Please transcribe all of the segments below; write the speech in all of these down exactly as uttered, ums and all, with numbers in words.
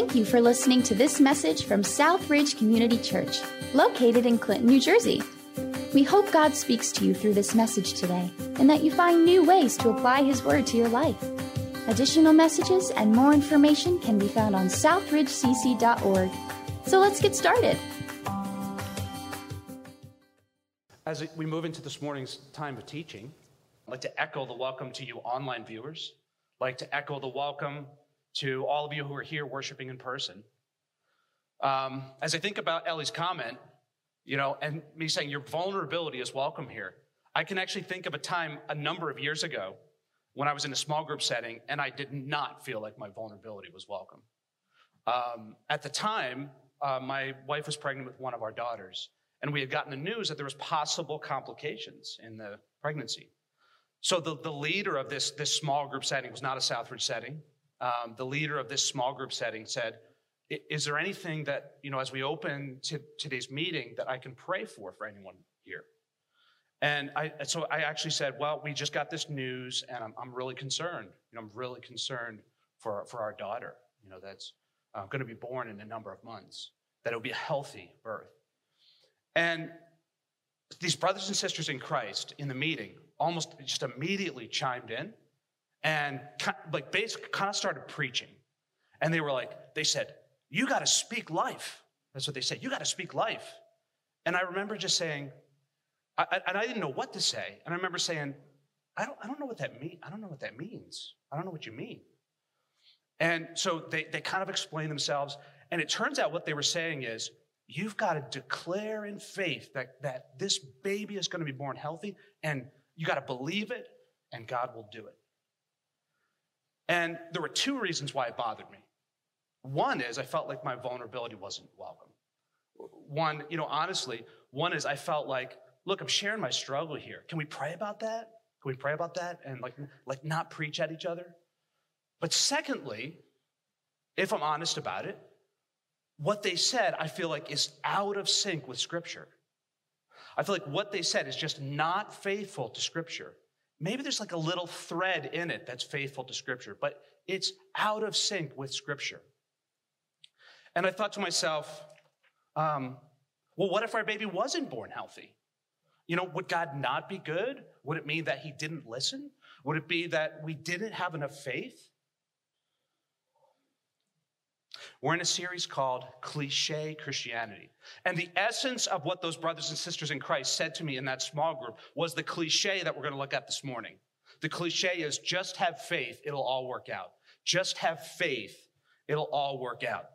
Thank you for listening to this message from Southridge Community Church, located in Clinton, New Jersey. We hope God speaks to you through this message today and that you find new ways to apply His Word to your life. Additional messages and more information can be found on southridge c c dot org. So let's get started. As we move into this morning's time of teaching, I'd like to echo the welcome to you online viewers. I'd like to echo the welcome to all of you who are here worshiping in person. Um, as I think about Ellie's comment, you know, and me saying your vulnerability is welcome here, I can actually think of a time a number of years ago when I was in a small group setting and I did not feel like my vulnerability was welcome. Um, at the time, uh, my wife was pregnant with one of our daughters, and we had gotten the news that there was possible complications in the pregnancy. So the, the leader of this, this small group setting, was not a Southridge setting. Um, the leader of this small group setting said, is there anything that, you know, as we open to today's meeting that I can pray for for anyone here? And I, so I actually said, well, we just got this news and I'm, I'm really concerned. You know, I'm really concerned for, for our daughter, you know, that's uh, going to be born in a number of months, that it'll be a healthy birth. And these brothers and sisters in Christ in the meeting almost just immediately chimed in and kind of, like basically kind of started preaching. And they were like, they said, you got to speak life. That's what they said. You got to speak life. And I remember just saying, I, I, and I didn't know what to say. And I remember saying, I don't, I don't know what that mean. I don't know what that means. I don't know what you mean. And so they, they kind of explained themselves. And it turns out what they were saying is, you've got to declare in faith that, that this baby is going to be born healthy, and you got to believe it, and God will do it. And there were two reasons why it bothered me. One is I felt like my vulnerability wasn't welcome. One, you know, honestly, one is I felt like, look, I'm sharing my struggle here. Can we pray about that? Can we pray about that and like, like not preach at each other? But secondly, if I'm honest about it, what they said, I feel like, is out of sync with Scripture. I feel like what they said is just not faithful to Scripture. Maybe there's like a little thread in it that's faithful to Scripture, but it's out of sync with Scripture. And I thought to myself, um, well, what if our baby wasn't born healthy? You know, would God not be good? Would it mean that He didn't listen? Would it be that we didn't have enough faith? We're in a series called Cliché Christianity. And the essence of what those brothers and sisters in Christ said to me in that small group was the cliché that we're going to look at this morning. The cliché is just have faith, it'll all work out. Just have faith, it'll all work out.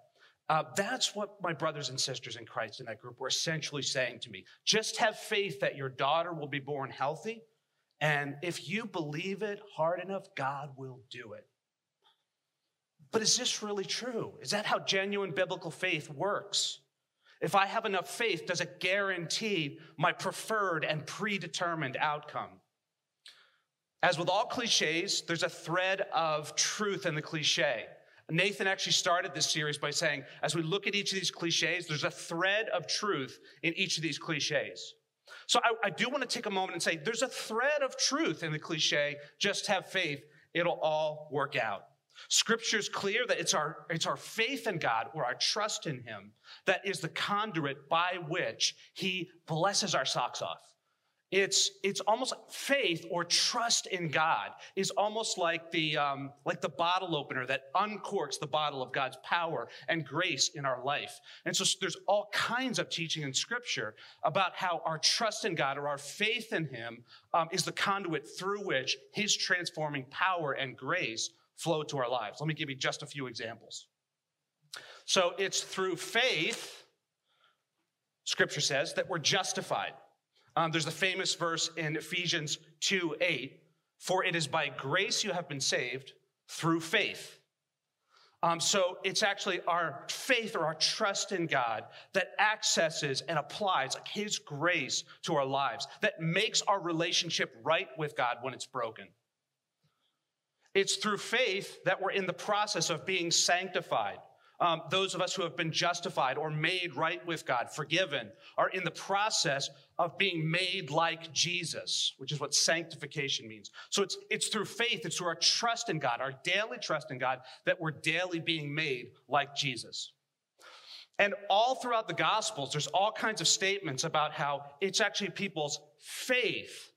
Uh, that's what my brothers and sisters in Christ in that group were essentially saying to me. Just have faith that your daughter will be born healthy, and if you believe it hard enough, God will do it. But is this really true? Is that how genuine biblical faith works? If I have enough faith, does it guarantee my preferred and predetermined outcome? As with all clichés, there's a thread of truth in the cliché. Nathan actually started this series by saying, as we look at each of these clichés, there's a thread of truth in each of these clichés. So I, I do want to take a moment and say, there's a thread of truth in the cliché, just have faith, it'll all work out. Scripture's clear that it's our, it's our faith in God or our trust in Him that is the conduit by which He blesses our socks off. It's, it's almost faith or trust in God is almost like the, um, like the bottle opener that uncorks the bottle of God's power and grace in our life. And so there's all kinds of teaching in Scripture about how our trust in God or our faith in Him um, is the conduit through which His transforming power and grace flow to our lives. Let me give you just a few examples. So it's through faith, Scripture says, that we're justified. Um, there's the famous verse in Ephesians two eight, for it is by grace you have been saved through faith. Um, so it's actually our faith or our trust in God that accesses and applies like His grace to our lives, that makes our relationship right with God when it's broken. It's through faith that we're in the process of being sanctified. Um, those of us who have been justified or made right with God, forgiven, are in the process of being made like Jesus, which is what sanctification means. So it's it's through faith, it's through our trust in God, our daily trust in God, that we're daily being made like Jesus. And all throughout the Gospels, there's all kinds of statements about how it's actually people's faith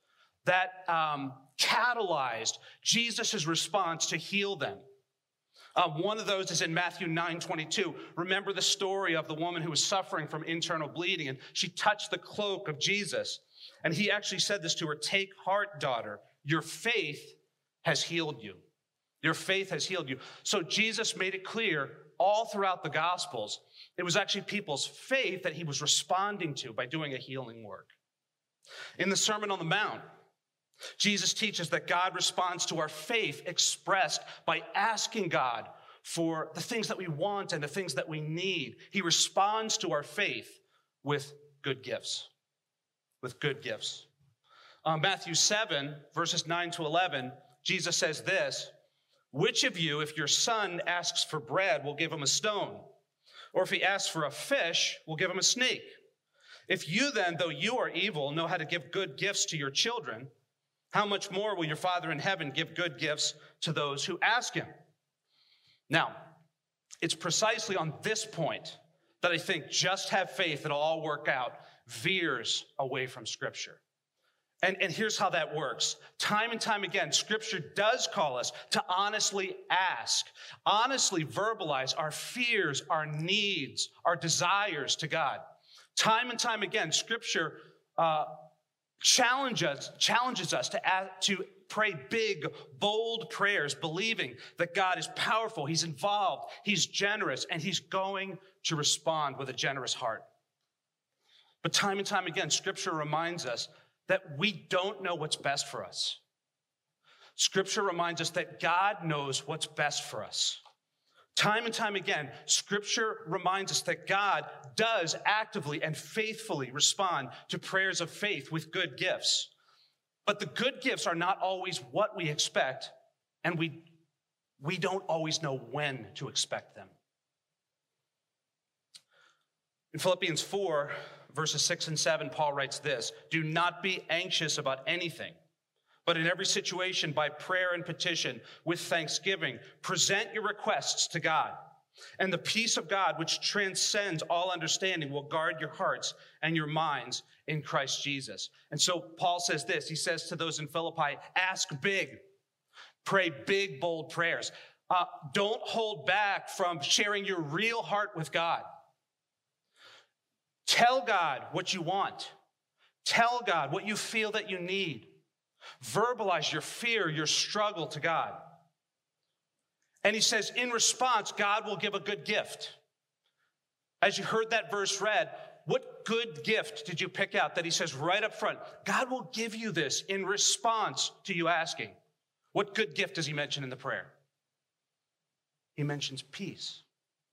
that um, catalyzed Jesus' response to heal them. Uh, one of those is in Matthew nine twenty-two. Remember the story of the woman who was suffering from internal bleeding, and she touched the cloak of Jesus. And he actually said this to her, "Take heart, daughter, your faith has healed you." Your faith has healed you. So Jesus made it clear all throughout the Gospels, it was actually people's faith that he was responding to by doing a healing work. In the Sermon on the Mount, Jesus teaches that God responds to our faith expressed by asking God for the things that we want and the things that we need. He responds to our faith with good gifts, with good gifts. Um, Matthew seven, verses nine to eleven, Jesus says this, "Which of you, if your son asks for bread, will give him a stone? Or if he asks for a fish, will give him a snake? If you then, though you are evil, know how to give good gifts to your children, how much more will your Father in heaven give good gifts to those who ask him?" Now, it's precisely on this point that I think "just have faith, it'll all work out" veers away from Scripture. And, and here's how that works. Time and time again, Scripture does call us to honestly ask, honestly verbalize our fears, our needs, our desires to God. Time and time again, Scripture uh, Challenge us, challenges us to, ask, to pray big, bold prayers, believing that God is powerful, he's involved, he's generous, and he's going to respond with a generous heart. But time and time again, Scripture reminds us that we don't know what's best for us. Scripture reminds us that God knows what's best for us. Time and time again, Scripture reminds us that God does actively and faithfully respond to prayers of faith with good gifts. But the good gifts are not always what we expect, and we, we don't always know when to expect them. In Philippians four, verses six and seven, Paul writes this, "Do not be anxious about anything. But in every situation, by prayer and petition, with thanksgiving, present your requests to God. And the peace of God, which transcends all understanding, will guard your hearts and your minds in Christ Jesus." And so Paul says this. He says to those in Philippi, ask big. Pray big, bold prayers. Uh, don't hold back from sharing your real heart with God. Tell God what you want. Tell God what you feel that you need. Verbalize your fear, your struggle to God. And he says, in response, God will give a good gift. As you heard that verse read, what good gift did you pick out that he says right up front, God will give you this in response to you asking? What good gift does he mention in the prayer? He mentions peace.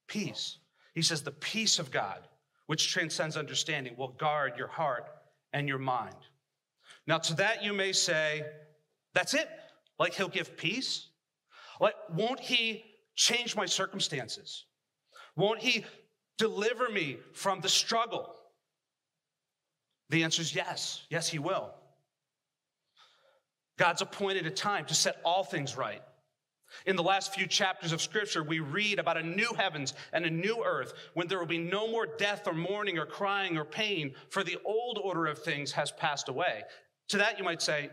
Peace. He says, the peace of God, which transcends understanding, will guard your heart and your mind. Now, to that you may say, that's it. Like, he'll give peace? Like, won't he change my circumstances? Won't he deliver me from the struggle? The answer is yes. Yes, he will. God's appointed a time to set all things right. In the last few chapters of Scripture, we read about a new heavens and a new earth when there will be no more death or mourning or crying or pain, for the old order of things has passed away. To that, you might say,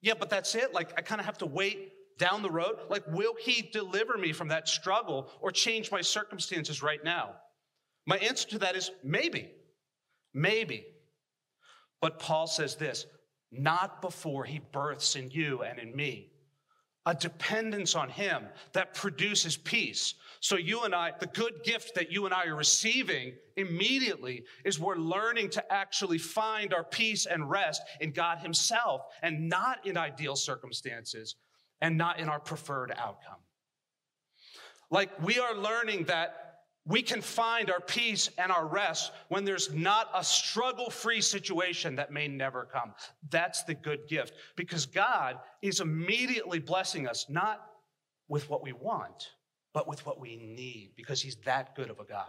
yeah, but that's it. Like, I kind of have to wait down the road. Like, will he deliver me from that struggle or change my circumstances right now? My answer to that is maybe, maybe. But Paul says this, not before he births in you and in me a dependence on him that produces peace. So you and I, the good gift that you and I are receiving immediately is we're learning to actually find our peace and rest in God himself, and not in ideal circumstances and not in our preferred outcome. Like, we are learning that we can find our peace and our rest when there's not a struggle-free situation that may never come. That's the good gift, because God is immediately blessing us, not with what we want, but with what we need, because he's that good of a God.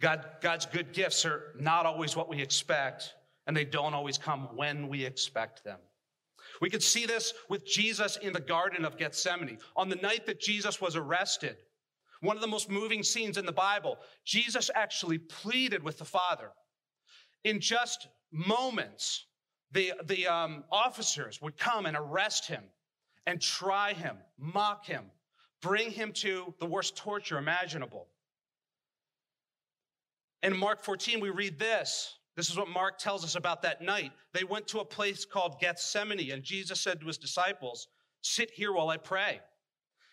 God, God's good gifts are not always what we expect, and they don't always come when we expect them. We could see this with Jesus in the Garden of Gethsemane. On the night that Jesus was arrested, one of the most moving scenes in the Bible, Jesus actually pleaded with the Father. In just moments, the, the um, officers would come and arrest him and try him, mock him, bring him to the worst torture imaginable. In Mark fourteen, we read this. This is what Mark tells us about that night. They went to a place called Gethsemane, and Jesus said to his disciples, "Sit here while I pray."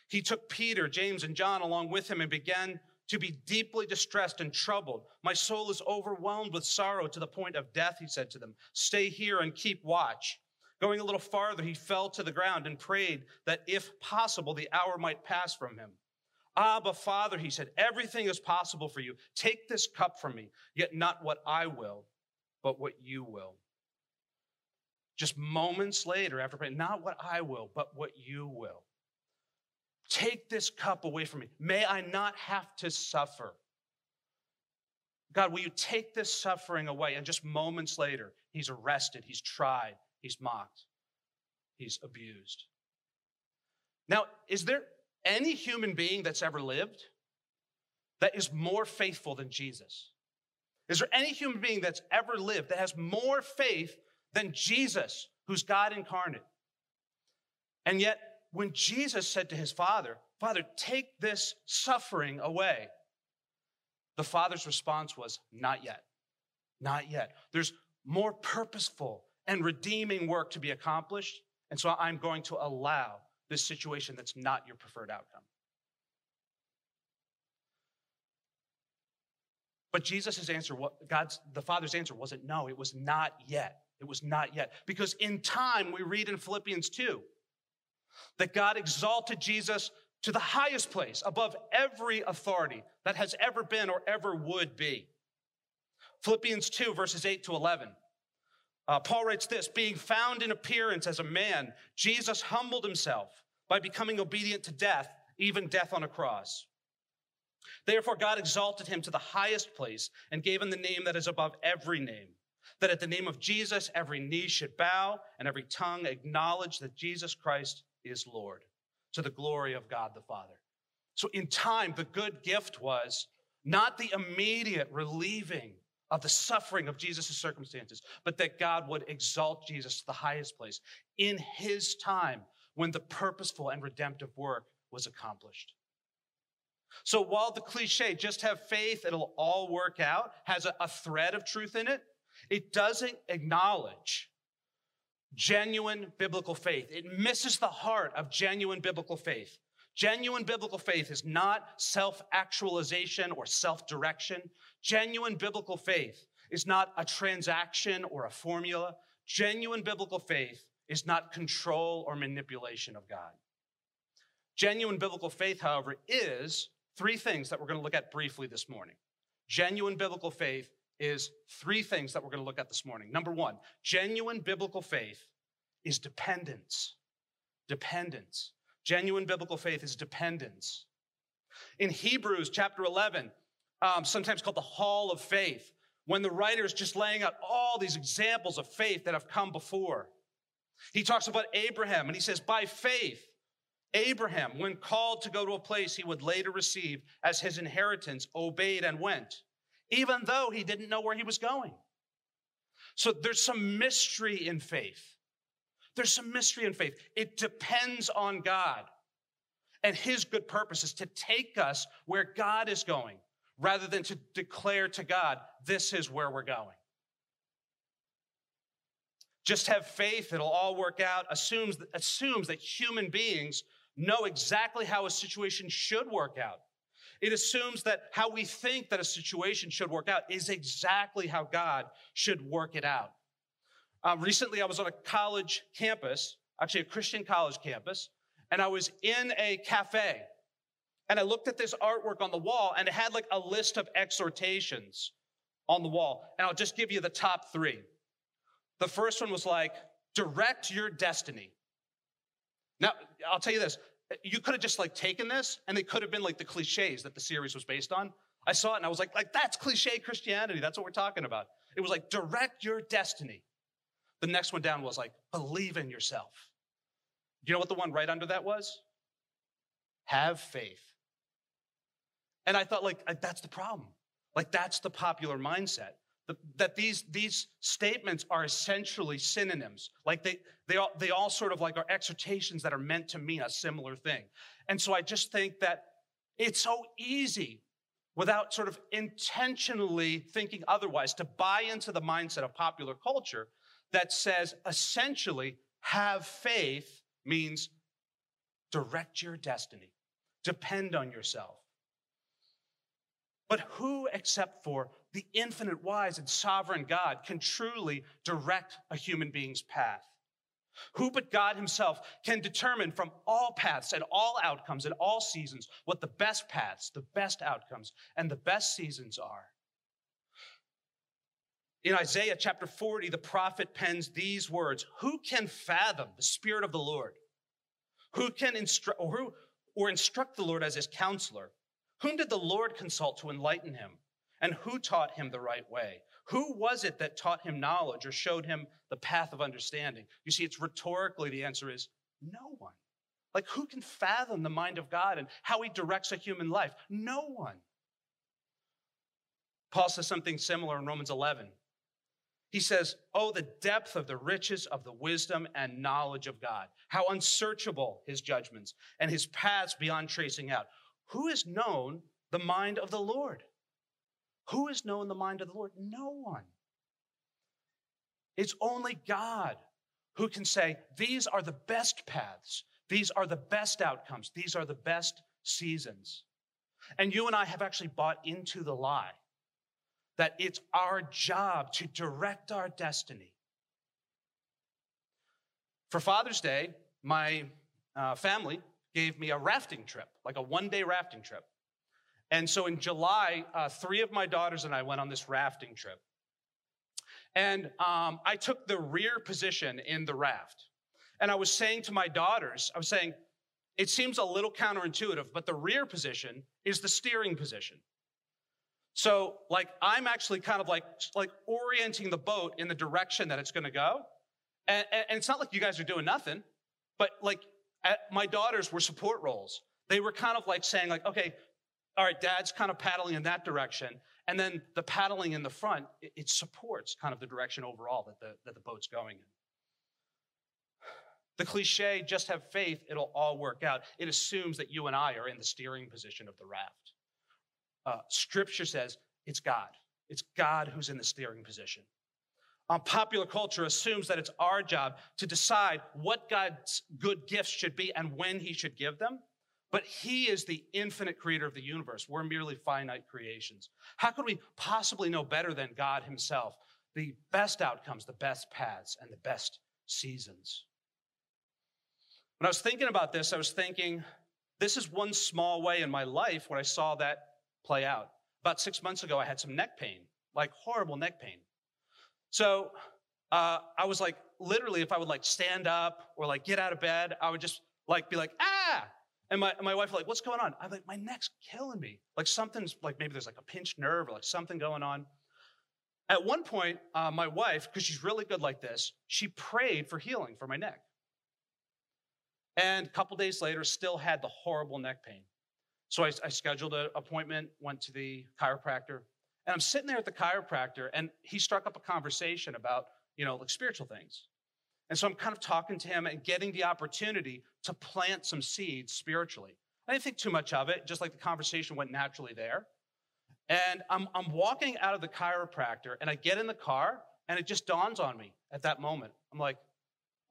He took Peter, James, and John along with him and began to be deeply distressed and troubled. "My soul is overwhelmed with sorrow to the point of death," he said to them. "Stay here and keep watch." Going a little farther, he fell to the ground and prayed that if possible, the hour might pass from him. "Abba, Father," he said, "everything is possible for you. Take this cup from me, yet not what I will, but what you will." Just moments later, after praying, "Not what I will, but what you will. Take this cup away from me. May I not have to suffer. God, will you take this suffering away?" And just moments later, he's arrested, he's tried, he's mocked, he's abused. Now, is there any human being that's ever lived that is more faithful than Jesus? Is there any human being that's ever lived that has more faith than Jesus, who's God incarnate? And yet, when Jesus said to his Father, "Father, take this suffering away," the Father's response was, "Not yet, not yet. There's more purposeful and redeeming work to be accomplished, and so I'm going to allow this situation that's not your preferred outcome." But Jesus's answer, God's, the Father's answer wasn't no, it was not yet. It was not yet. Because in time, we read in Philippians two, that God exalted Jesus to the highest place above every authority that has ever been or ever would be. Philippians two, verses eight to eleven. Uh, Paul writes this, "Being found in appearance as a man, Jesus humbled himself by becoming obedient to death, even death on a cross. Therefore, God exalted him to the highest place and gave him the name that is above every name, that at the name of Jesus, every knee should bow and every tongue acknowledge that Jesus Christ is Lord, to the glory of God the Father." So in time, the good gift was not the immediate relieving of the suffering of Jesus' circumstances, but that God would exalt Jesus to the highest place in his time when the purposeful and redemptive work was accomplished. So while the cliché, "just have faith, it'll all work out," has a, a thread of truth in it, it doesn't acknowledge genuine biblical faith. It misses the heart of genuine biblical faith. Genuine biblical faith is not self-actualization or self-direction. Genuine biblical faith is not a transaction or a formula. Genuine biblical faith is not control or manipulation of God. Genuine biblical faith, however, is three things that we're going to look at briefly this morning. Genuine biblical faith is three things that we're going to look at this morning. Number one, genuine biblical faith is dependence. Dependence. Genuine biblical faith is dependence. In Hebrews chapter eleven, um, sometimes called the Hall of Faith, when the writer is just laying out all these examples of faith that have come before, he talks about Abraham and he says, "By faith, Abraham, when called to go to a place he would later receive as his inheritance, obeyed and went, even though he didn't know where he was going." So there's some mystery in faith. There's some mystery in faith. It depends on God and his good purposes to take us where God is going rather than to declare to God, "This is where we're going." "Just have faith, it'll all work out" assumes, assumes that human beings know exactly how a situation should work out. It assumes that how we think that a situation should work out is exactly how God should work it out. Uh, recently, I was on a college campus, actually a Christian college campus, and I was in a cafe, and I looked at this artwork on the wall, and it had like a list of exhortations on the wall, and I'll just give you the top three. The first one was like, "Direct your destiny." Now, I'll tell you this. You could have just like taken this and they could have been like the cliches that the series was based on. I saw it and I was like, like that's cliché Christianity. That's what we're talking about. It was like, direct your destiny. The next one down was like, believe in yourself. You know what the one right under that was? Have faith. And I thought, like, that's the problem. Like, that's the popular mindset. The, that these these statements are essentially synonyms. Like, they they all, they all sort of like are exhortations that are meant to mean a similar thing. And so I just think that it's so easy, without sort of intentionally thinking otherwise, to buy into the mindset of popular culture that says, essentially, have faith means direct your destiny, depend on yourself. But who, except for the infinite, wise, and sovereign God, can truly direct a human being's path? Who but God himself can determine from all paths and all outcomes and all seasons what the best paths, the best outcomes, and the best seasons are? In Isaiah chapter forty, the prophet pens these words: who can fathom the Spirit of the Lord? Who can instruct or, who, or instruct the Lord as his counselor? Whom did the Lord consult to enlighten him? And who taught him the right way? Who was it that taught him knowledge or showed him the path of understanding? You see, it's rhetorically, the answer is no one. Like, who can fathom the mind of God and how he directs a human life? No one. Paul says something similar in Romans eleven. He says, oh, the depth of the riches of the wisdom and knowledge of God, how unsearchable his judgments and his paths beyond tracing out. Who has known the mind of the Lord? Who has known the mind of the Lord? No one. It's only God who can say, these are the best paths. These are the best outcomes. These are the best seasons. And you and I have actually bought into the lie that it's our job to direct our destiny. For Father's Day, my uh, family gave me a rafting trip, like a one-day rafting trip. And so in July, uh, three of my daughters and I went on this rafting trip. And um, I took the rear position in the raft. And I was saying to my daughters, I was saying, it seems a little counterintuitive, but the rear position is the steering position. So, like, I'm actually kind of like, like orienting the boat in the direction that it's going to go. And, and it's not like you guys are doing nothing, but like at, my daughters were support roles. They were kind of like saying like, okay, all right, Dad's kind of paddling in that direction. And then the paddling in the front, it, it supports kind of the direction overall that the, that the boat's going in. The cliche, just have faith, it'll all work out. It assumes that you and I are in the steering position of the raft. Uh, scripture says it's God. It's God who's in the steering position. Um, popular culture assumes that it's our job to decide what God's good gifts should be and when he should give them. But he is the infinite creator of the universe. We're merely finite creations. How could we possibly know better than God himself the best outcomes, the best paths, and the best seasons? When I was thinking about this, I was thinking, this is one small way in my life where I saw that play out. About six months ago, I had some neck pain, like horrible neck pain. So uh, I was like, literally, if I would like stand up or like get out of bed, I would just like be like, ah! And my, my wife was like, what's going on? I'm like, my neck's killing me. Like something's, like maybe there's like a pinched nerve or like something going on. At one point, uh, my wife, because she's really good like this, she prayed for healing for my neck. And a couple days later, still had the horrible neck pain. So I, I scheduled an appointment, went to the chiropractor, and I'm sitting there at the chiropractor, and he struck up a conversation about, you know, like spiritual things. And so I'm kind of talking to him and getting the opportunity to plant some seeds spiritually. I didn't think too much of it, just like the conversation went naturally there. And I'm, I'm walking out of the chiropractor, and I get in the car, and it just dawns on me at that moment. I'm like,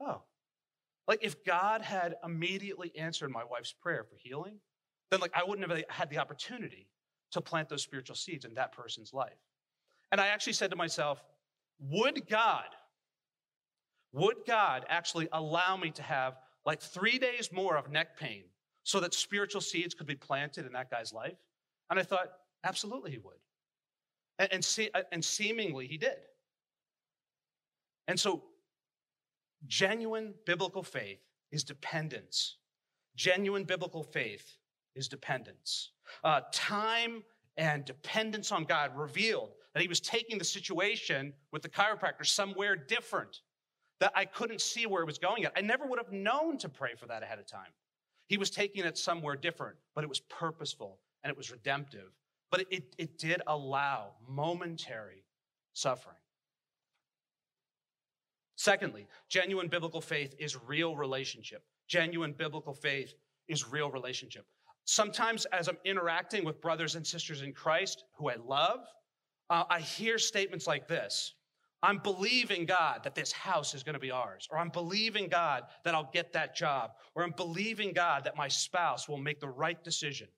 oh, like if God had immediately answered my wife's prayer for healing, then like I wouldn't have had the opportunity to plant those spiritual seeds in that person's life. And I actually said to myself, would God, would God actually allow me to have like three days more of neck pain so that spiritual seeds could be planted in that guy's life? And I thought, absolutely he would. And, and, see, and seemingly he did. And so genuine biblical faith is dependence. Genuine biblical faith is dependence. Uh, time and dependence on God revealed that he was taking the situation with the chiropractor somewhere different, that I couldn't see where it was going at. I never would have known to pray for that ahead of time. He was taking it somewhere different, but it was purposeful and it was redemptive. But it, it, it did allow momentary suffering. Secondly, genuine biblical faith is real relationship. Genuine biblical faith is real relationship. Sometimes as I'm interacting with brothers and sisters in Christ who I love, uh, I hear statements like this. I'm believing God that this house is going to be ours, or I'm believing God that I'll get that job, or I'm believing God that my spouse will make the right decision.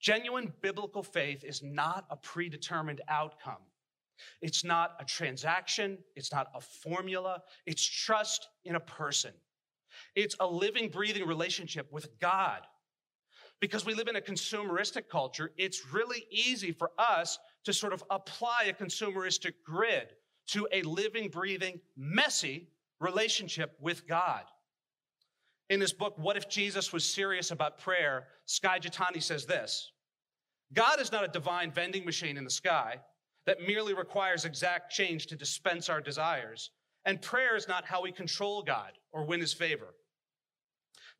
Genuine biblical faith is not a predetermined outcome. It's not a transaction. It's not a formula. It's trust in a person. It's a living, breathing relationship with God. Because we live in a consumeristic culture, it's really easy for us to sort of apply a consumeristic grid to a living, breathing, messy relationship with God. In his book, What If Jesus Was Serious About Prayer, Skye Jethani says this: God is not a divine vending machine in the sky that merely requires exact change to dispense our desires, and prayer is not how we control God or win his favor.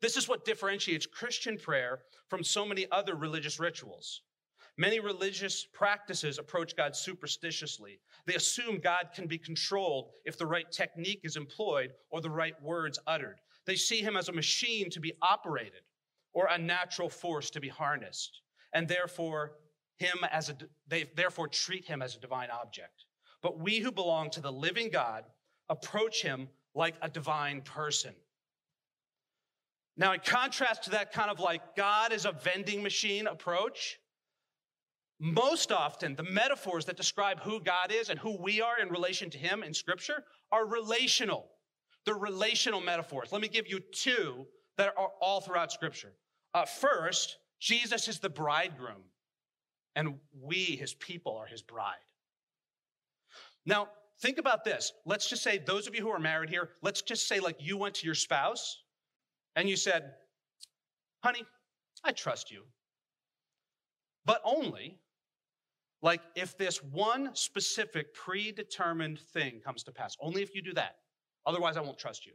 This is what differentiates Christian prayer from so many other religious rituals. Many religious practices approach God superstitiously. They assume God can be controlled if the right technique is employed or the right words uttered. They see him as a machine to be operated or a natural force to be harnessed, and therefore him as a, they therefore treat him as a divine object. But we who belong to the living God approach him like a divine person. Now, in contrast to that kind of like God is a vending machine approach, most often, the metaphors that describe who God is and who we are in relation to him in Scripture are relational. They're relational metaphors. Let me give you two that are all throughout Scripture. Uh, first, Jesus is the bridegroom, and we, his people, are his bride. Now, think about this. Let's just say, those of you who are married here, let's just say like you went to your spouse, and you said, honey, I trust you, but only like if this one specific predetermined thing comes to pass, only if you do that. Otherwise, I won't trust you.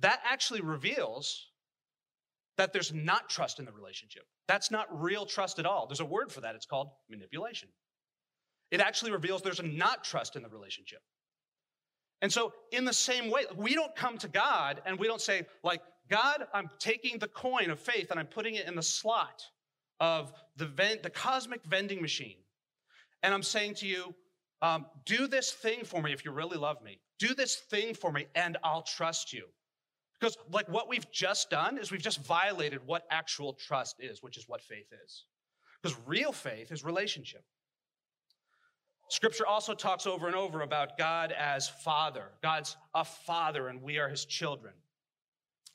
That actually reveals that there's not trust in the relationship. That's not real trust at all. There's a word for that. It's called manipulation. It actually reveals there's not trust in the relationship. And so in the same way, we don't come to God and we don't say, like, God, I'm taking the coin of faith and I'm putting it in the slot of the, vent, the cosmic vending machine. And I'm saying to you, um, do this thing for me if you really love me. Do this thing for me and I'll trust you. Because like what we've just done is we've just violated what actual trust is, which is what faith is. Because real faith is relationship. Scripture also talks over and over about God as Father. God's a Father and we are his children.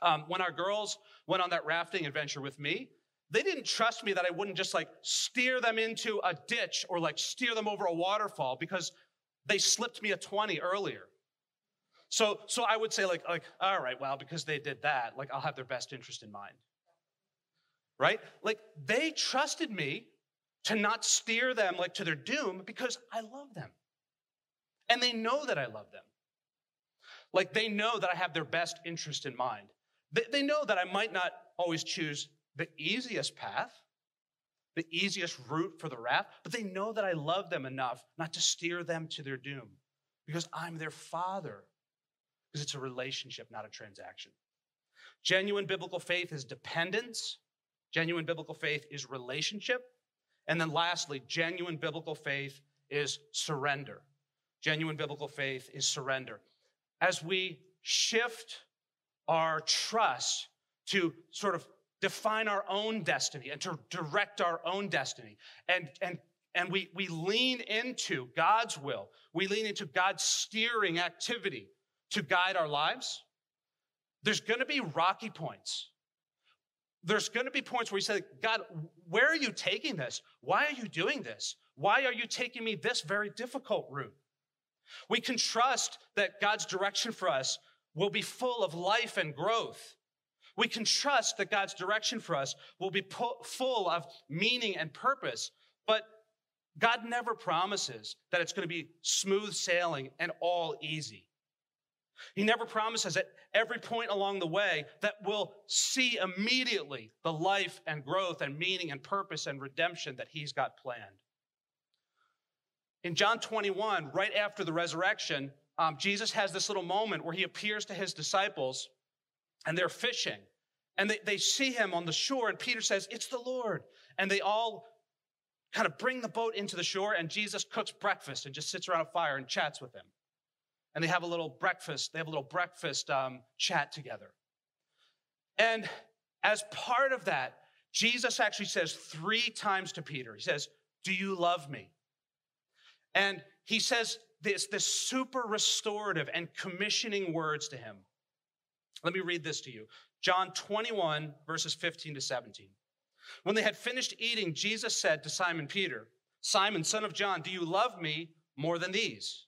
Um, when our girls went on that rafting adventure with me, they didn't trust me that I wouldn't just like steer them into a ditch or like steer them over a waterfall because they slipped me a twenty earlier. So so I would say like, like, all right, well, because they did that, like I'll have their best interest in mind, right? Like they trusted me to not steer them like to their doom because I love them. And they know that I love them. Like they know that I have their best interest in mind. They, they know that I might not always choose the easiest path, the easiest route for the raft, but they know that I love them enough not to steer them to their doom because I'm their Father, because it's a relationship, not a transaction. Genuine biblical faith is dependence. Genuine biblical faith is relationship. And then lastly, genuine biblical faith is surrender. Genuine biblical faith is surrender. As we shift our trust to sort of define our own destiny and to direct our own destiny. And, and, and we, we lean into God's will. We lean into God's steering activity to guide our lives. There's going to be rocky points. There's going to be points where you say, God, where are you taking this? Why are you doing this? Why are you taking me this very difficult route? We can trust that God's direction for us will be full of life and growth. We can trust that God's direction for us will be po- full of meaning and purpose, but God never promises that it's going to be smooth sailing and all easy. He never promises at every point along the way that we'll see immediately the life and growth and meaning and purpose and redemption that he's got planned. In John twenty-one, right after the resurrection, um, Jesus has this little moment where he appears to his disciples and they're fishing, and they, they see him on the shore, and Peter says, "It's the Lord." And they all kind of bring the boat into the shore, and Jesus cooks breakfast and just sits around a fire and chats with him. And they have a little breakfast. They have a little breakfast um, chat together. And as part of that, Jesus actually says three times to Peter, he says, "Do you love me?" And he says this, this super restorative and commissioning words to him. Let me read this to you. John twenty-one, verses fifteen to seventeen. When they had finished eating, Jesus said to Simon Peter, "Simon, son of John, do you love me more than these?"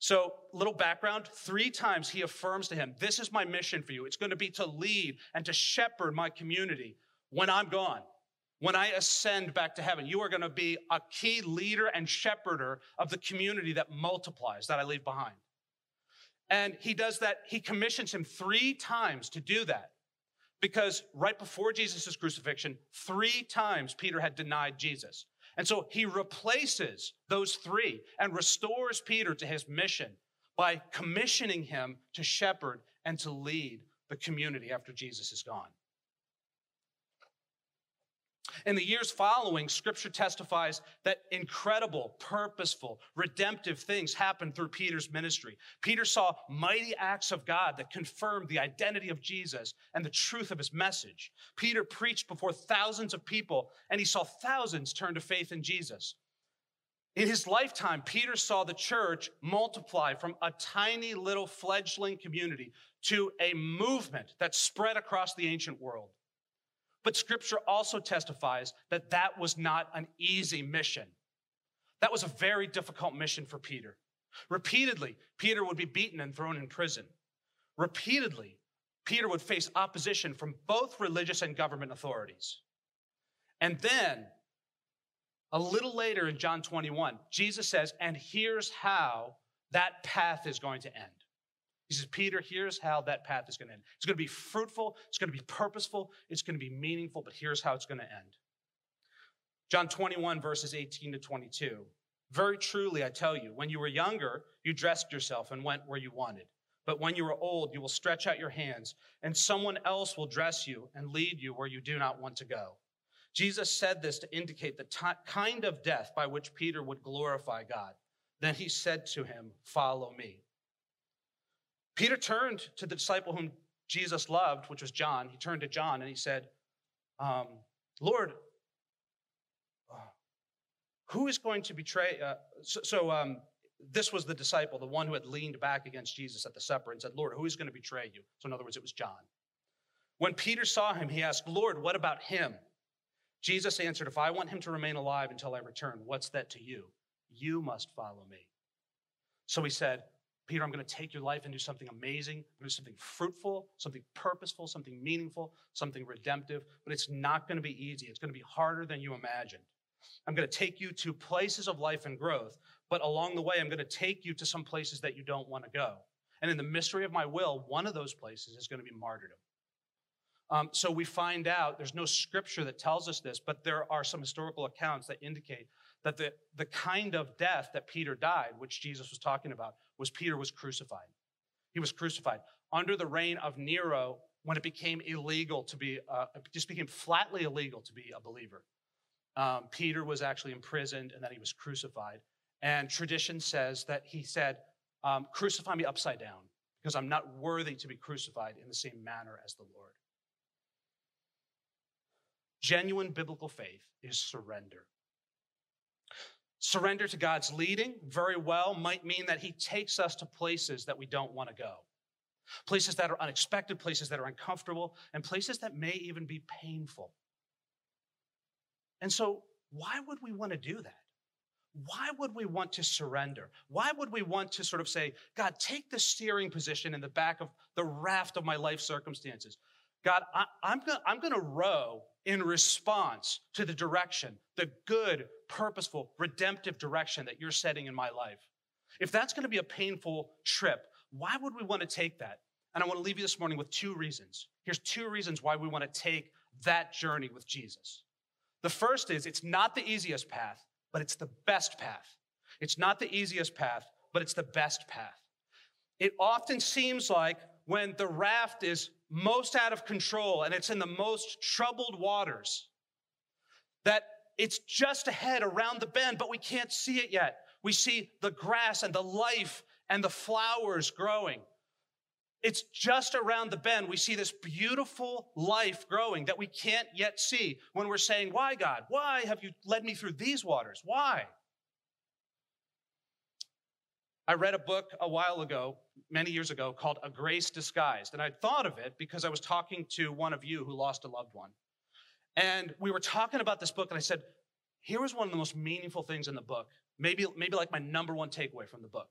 So, little background, three times he affirms to him, "This is my mission for you. It's going to be to lead and to shepherd my community when I'm gone. When I ascend back to heaven, you are going to be a key leader and shepherder of the community that multiplies, that I leave behind." And he does that, he commissions him three times to do that. Because right before Jesus' crucifixion, three times Peter had denied Jesus. And so he replaces those three and restores Peter to his mission by commissioning him to shepherd and to lead the community after Jesus is gone. In the years following, Scripture testifies that incredible, purposeful, redemptive things happened through Peter's ministry. Peter saw mighty acts of God that confirmed the identity of Jesus and the truth of his message. Peter preached before thousands of people, and he saw thousands turn to faith in Jesus. In his lifetime, Peter saw the church multiply from a tiny little fledgling community to a movement that spread across the ancient world. But Scripture also testifies that that was not an easy mission. That was a very difficult mission for Peter. Repeatedly, Peter would be beaten and thrown in prison. Repeatedly, Peter would face opposition from both religious and government authorities. And then, a little later in John twenty-one, Jesus says, "And here's how that path is going to end." He says, "Peter, here's how that path is going to end. It's going to be fruitful. It's going to be purposeful. It's going to be meaningful, but here's how it's going to end." John twenty-one, verses eighteen to twenty-two. "Very truly, I tell you, when you were younger, you dressed yourself and went where you wanted. But when you are old, you will stretch out your hands, and someone else will dress you and lead you where you do not want to go." Jesus said this to indicate the t- kind of death by which Peter would glorify God. Then he said to him, "Follow me." Peter turned to the disciple whom Jesus loved, which was John. He turned to John and he said, um, "Lord, who is going to betray?" Uh, so so um, this was the disciple, the one who had leaned back against Jesus at the supper and said, "Lord, who is going to betray you?" So in other words, it was John. When Peter saw him, he asked, "Lord, what about him?" Jesus answered, "If I want him to remain alive until I return, what's that to you? You must follow me." So he said, "Peter, I'm going to take your life and do something amazing. I'm going to do something fruitful, something purposeful, something meaningful, something redemptive, but it's not going to be easy. It's going to be harder than you imagined. I'm going to take you to places of life and growth, but along the way, I'm going to take you to some places that you don't want to go. And in the mystery of my will, one of those places is going to be martyrdom." Um, so we find out, there's no scripture that tells us this, but there are some historical accounts that indicate that the, the kind of death that Peter died, which Jesus was talking about, was Peter was crucified. He was crucified under the reign of Nero when it became illegal to be, uh, it just became flatly illegal to be a believer. Um, Peter was actually imprisoned and then he was crucified. And tradition says that he said, um, "Crucify me upside down because I'm not worthy to be crucified in the same manner as the Lord." Genuine biblical faith is surrender. Surrender to God's leading very well might mean that he takes us to places that we don't want to go. Places that are unexpected, places that are uncomfortable, and places that may even be painful. And so why would we want to do that? Why would we want to surrender? Why would we want to sort of say, God, take the steering position in the back of the raft of my life circumstances? God, I, I'm going I'm going to row in response to the direction, the good, purposeful, redemptive direction that you're setting in my life. If that's going to be a painful trip, why would we want to take that? And I want to leave you this morning with two reasons. Here's two reasons why we want to take that journey with Jesus. The first is it's not the easiest path, but it's the best path. It's not the easiest path, but it's the best path. It often seems like when the raft is most out of control and it's in the most troubled waters, that it's just ahead around the bend, but we can't see it yet. We see the grass and the life and the flowers growing. It's just around the bend. We see this beautiful life growing that we can't yet see when we're saying, why, God? Why have you led me through these waters? Why? I read a book a while ago, many years ago, called A Grace Disguised. And I thought of it because I was talking to one of you who lost a loved one. And we were talking about this book, and I said, here was one of the most meaningful things in the book. Maybe, maybe like my number one takeaway from the book.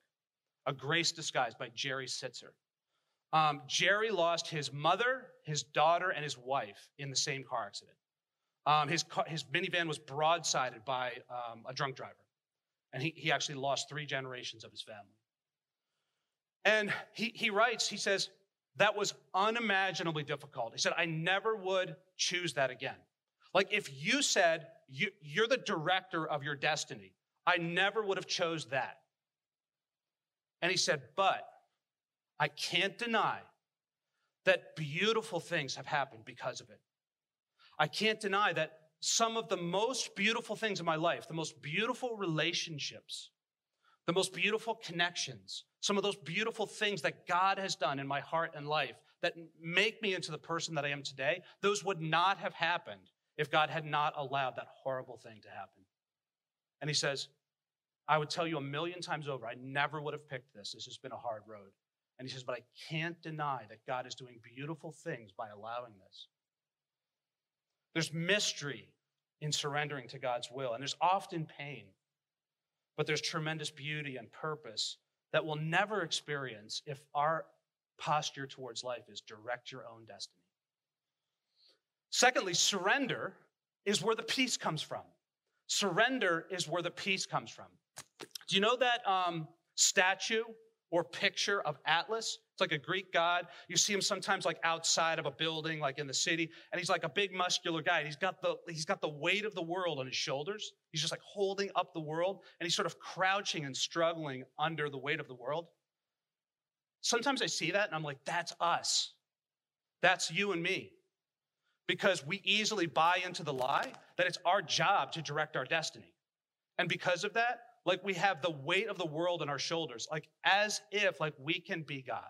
A Grace Disguised by Jerry Sitzer. Um, Jerry lost his mother, his daughter, and his wife in the same car accident. Um, his, car, his minivan was broadsided by um, a drunk driver, and he, he actually lost three generations of his family. And he, he writes, he says, that was unimaginably difficult. He said, I never would choose that again. Like if you said, you, you're the director of your destiny, I never would have chose that. And he said, but I can't deny that beautiful things have happened because of it. I can't deny that some of the most beautiful things in my life, the most beautiful relationships, the most beautiful connections, some of those beautiful things that God has done in my heart and life that make me into the person that I am today, those would not have happened if God had not allowed that horrible thing to happen. And he says, I would tell you a million times over, I never would have picked this. This has been a hard road. And he says, but I can't deny that God is doing beautiful things by allowing this. There's mystery in surrendering to God's will, and there's often pain, but there's tremendous beauty and purpose that we'll never experience if our posture towards life is direct your own destiny. Secondly, surrender is where the peace comes from. Surrender is where the peace comes from. Do you know that um, statue or picture of Atlas? It's like a Greek god. You see him sometimes like outside of a building, like in the city, and he's like a big muscular guy. And he's got the he's got the weight of the world on his shoulders. He's just like holding up the world, and he's sort of crouching and struggling under the weight of the world. Sometimes I see that, and I'm like, that's us. That's you and me. Because we easily buy into the lie that it's our job to direct our destiny. And because of that, like we have the weight of the world on our shoulders, like as if like we can be God.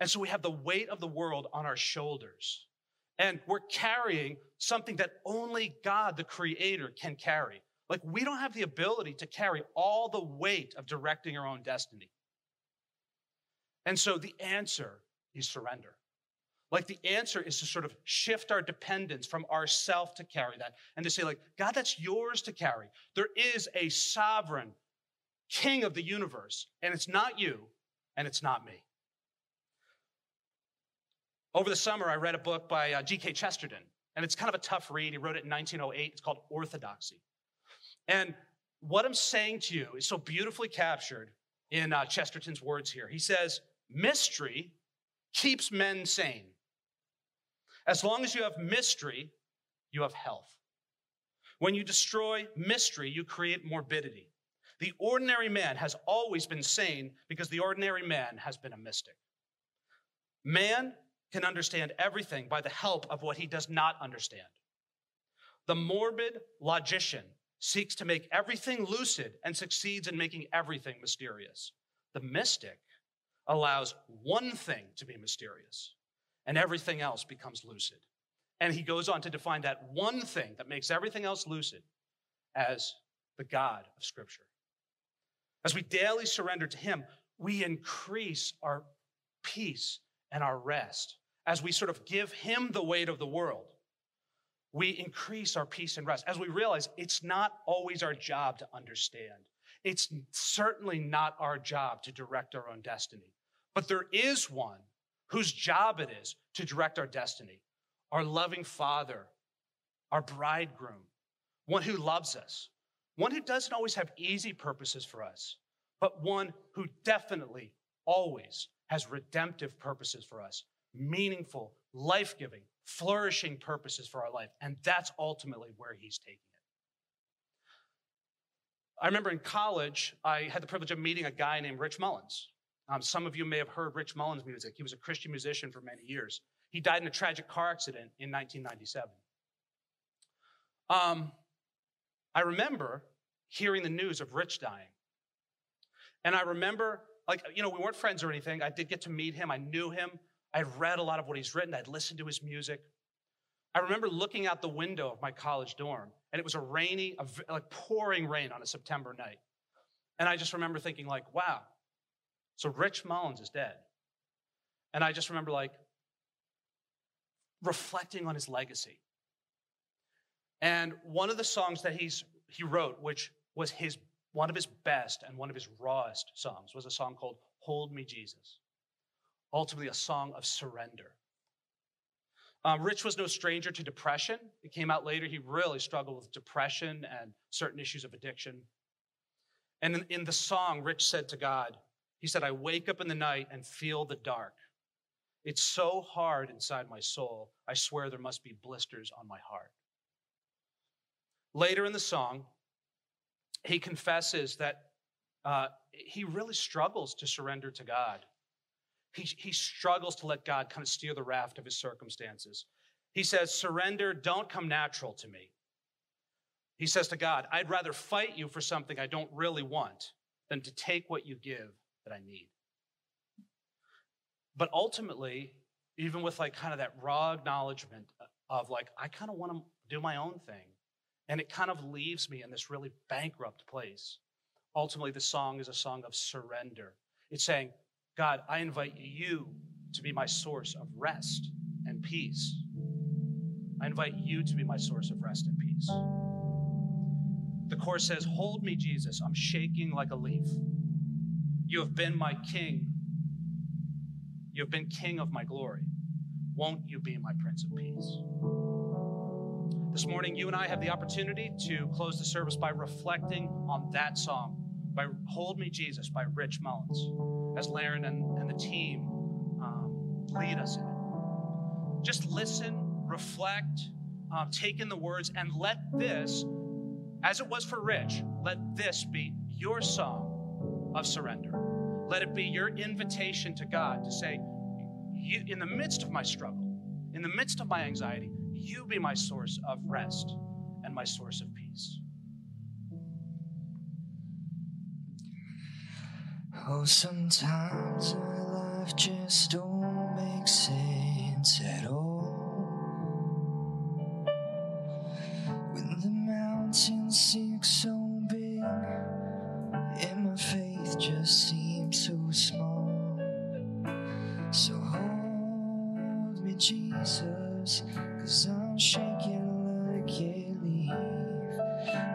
And so we have the weight of the world on our shoulders. And we're carrying something that only God, the Creator, can carry. Like we don't have the ability to carry all the weight of directing our own destiny. And so the answer is surrender. Like the answer is to sort of shift our dependence from ourself to carry that and to say like, God, that's yours to carry. There is a sovereign king of the universe, and it's not you and it's not me. Over the summer, I read a book by uh, G K Chesterton, and it's kind of a tough read. He wrote it in nineteen oh eight. It's called Orthodoxy. And what I'm saying to you is so beautifully captured in uh, Chesterton's words here. He says, mystery keeps men sane. As long as you have mystery, you have health. When you destroy mystery, you create morbidity. The ordinary man has always been sane because the ordinary man has been a mystic. Man can understand everything by the help of what he does not understand. The morbid logician seeks to make everything lucid and succeeds in making everything mysterious. The mystic allows one thing to be mysterious, and everything else becomes lucid. And he goes on to define that one thing that makes everything else lucid as the God of Scripture. As we daily surrender to him, we increase our peace and our rest. As we sort of give him the weight of the world, we increase our peace and rest. As we realize it's not always our job to understand. It's certainly not our job to direct our own destiny. But there is one whose job it is to direct our destiny, our loving Father, our bridegroom, one who loves us, one who doesn't always have easy purposes for us, but one who definitely always has redemptive purposes for us, meaningful, life-giving, flourishing purposes for our life. And that's ultimately where he's taking it. I remember in college, I had the privilege of meeting a guy named Rich Mullins. Um, some of you may have heard Rich Mullins' music. He was a Christian musician for many years. He died in a tragic car accident in nineteen ninety-seven. Um, I remember hearing the news of Rich dying. And I remember, like, you know, we weren't friends or anything. I did get to meet him. I knew him. I'd read a lot of what he's written. I'd listened to his music. I remember looking out the window of my college dorm, and it was a rainy, a, like pouring rain on a September night. And I just remember thinking, like, wow, so Rich Mullins is dead. And I just remember, like, reflecting on his legacy. And one of the songs that he's he wrote, which was his one of his best and one of his rawest songs, was a song called Hold Me, Jesus. Ultimately, a song of surrender. Um, Rich was no stranger to depression. It came out later. He really struggled with depression and certain issues of addiction. And in, in the song, Rich said to God, he said, I wake up in the night and feel the dark. It's so hard inside my soul. I swear there must be blisters on my heart. Later in the song, he confesses that uh, he really struggles to surrender to God. He, he struggles to let God kind of steer the raft of his circumstances. He says, surrender, don't come natural to me. He says to God, I'd rather fight you for something I don't really want than to take what you give that I need. But ultimately, even with like kind of that raw acknowledgement of like, I kind of want to do my own thing. And it kind of leaves me in this really bankrupt place. Ultimately, the song is a song of surrender. It's saying, God, I invite you to be my source of rest and peace. I invite you to be my source of rest and peace. The chorus says, hold me, Jesus. I'm shaking like a leaf. You have been my king. You have been king of my glory. Won't you be my Prince of Peace? This morning, you and I have the opportunity to close the service by reflecting on that song, by Hold Me, Jesus, by Rich Mullins, as Laren and, and the team um, lead us in it. Just listen, reflect, uh, take in the words, and let this, as it was for Rich, let this be your song of surrender. Let it be your invitation to God to say, you, in the midst of my struggle, in the midst of my anxiety, you be my source of rest and my source of peace. Oh, sometimes our life just don't make sense at all. When the mountain seems so big and my faith just seems so small. So hold me, Jesus, 'cause I'm shaking like a leaf.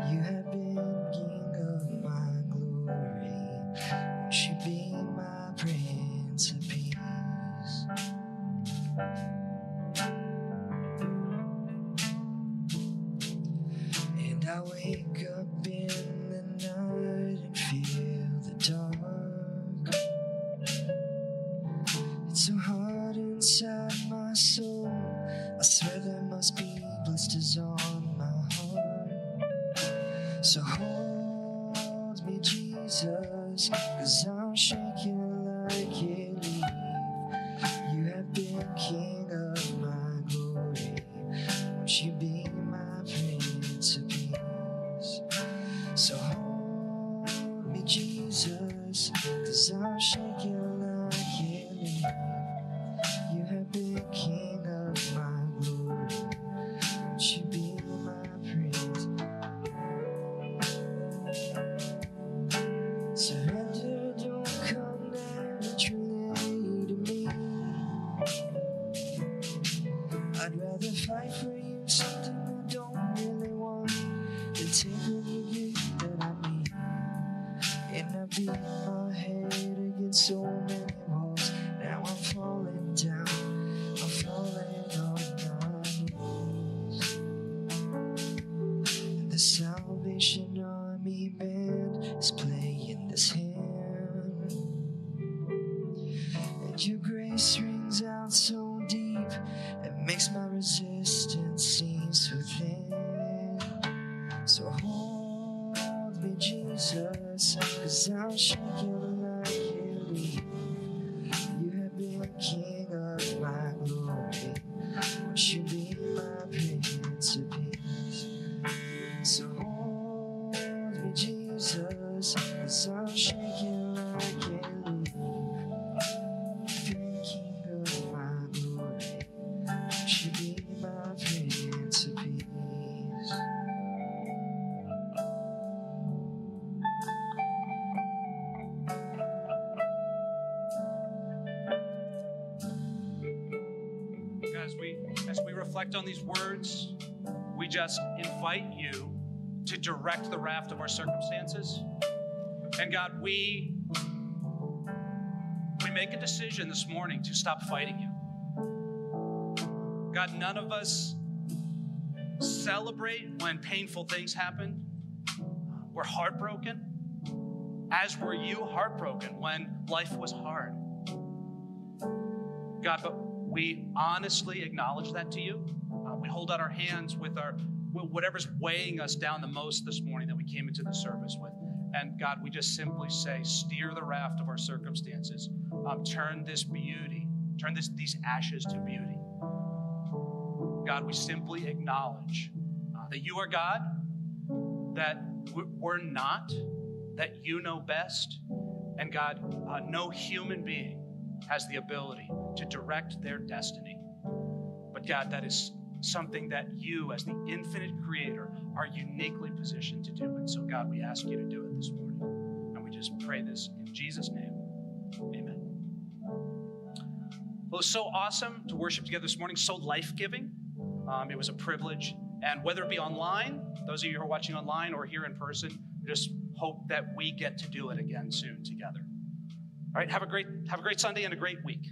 You have been king of my glory. Won't you be my Prince of Peace? And I wake up in the night and feel the dark. It's so hard inside my soul. I swear there must be blisters on my heart. So hold me, Jesus, 'cause I'm shaking like a leaf. You have been king of my glory. Won't you be my Prince of Peace? So hold me, Jesus, 'cause I'm shaking like a leaf. You have been king of my glory. beat my head against so many walls. Now I'm falling down, I'm falling on my knees. And the Salvation Army band is playing this hymn, and your grace rings out so deep, it makes my resistance seem so thin. So hold me, Jesus, 'cause I'm shaking like you do. You have been King of my glory. Won't you be my Prince of Peace? So hold me, Jesus, 'cause I'm shaking like you do. You've been King of my glory. Won't you be my Prince of Peace? On these words, we just invite you to direct the raft of our circumstances. And God, we we make a decision this morning to stop fighting you. God, none of us celebrate when painful things happen. We're heartbroken, as were you heartbroken when life was hard. God, but we honestly acknowledge that to you. Uh, we hold out our hands with our whatever's weighing us down the most this morning that we came into the service with. And God, we just simply say, steer the raft of our circumstances. Um, turn this beauty, turn this, these ashes to beauty. God, we simply acknowledge uh, that you are God, that we're not, that you know best. And God, uh, no human being has the ability to direct their destiny. But God, that is something that you, as the infinite creator, are uniquely positioned to do. And so God, we ask you to do it this morning. And we just pray this in Jesus' name. Amen. Well, it's so awesome to worship together this morning, so life-giving. Um, it was a privilege. And whether it be online, those of you who are watching online, or here in person, we just hope that we get to do it again soon together. All right, have a great, have a great Sunday and a great week.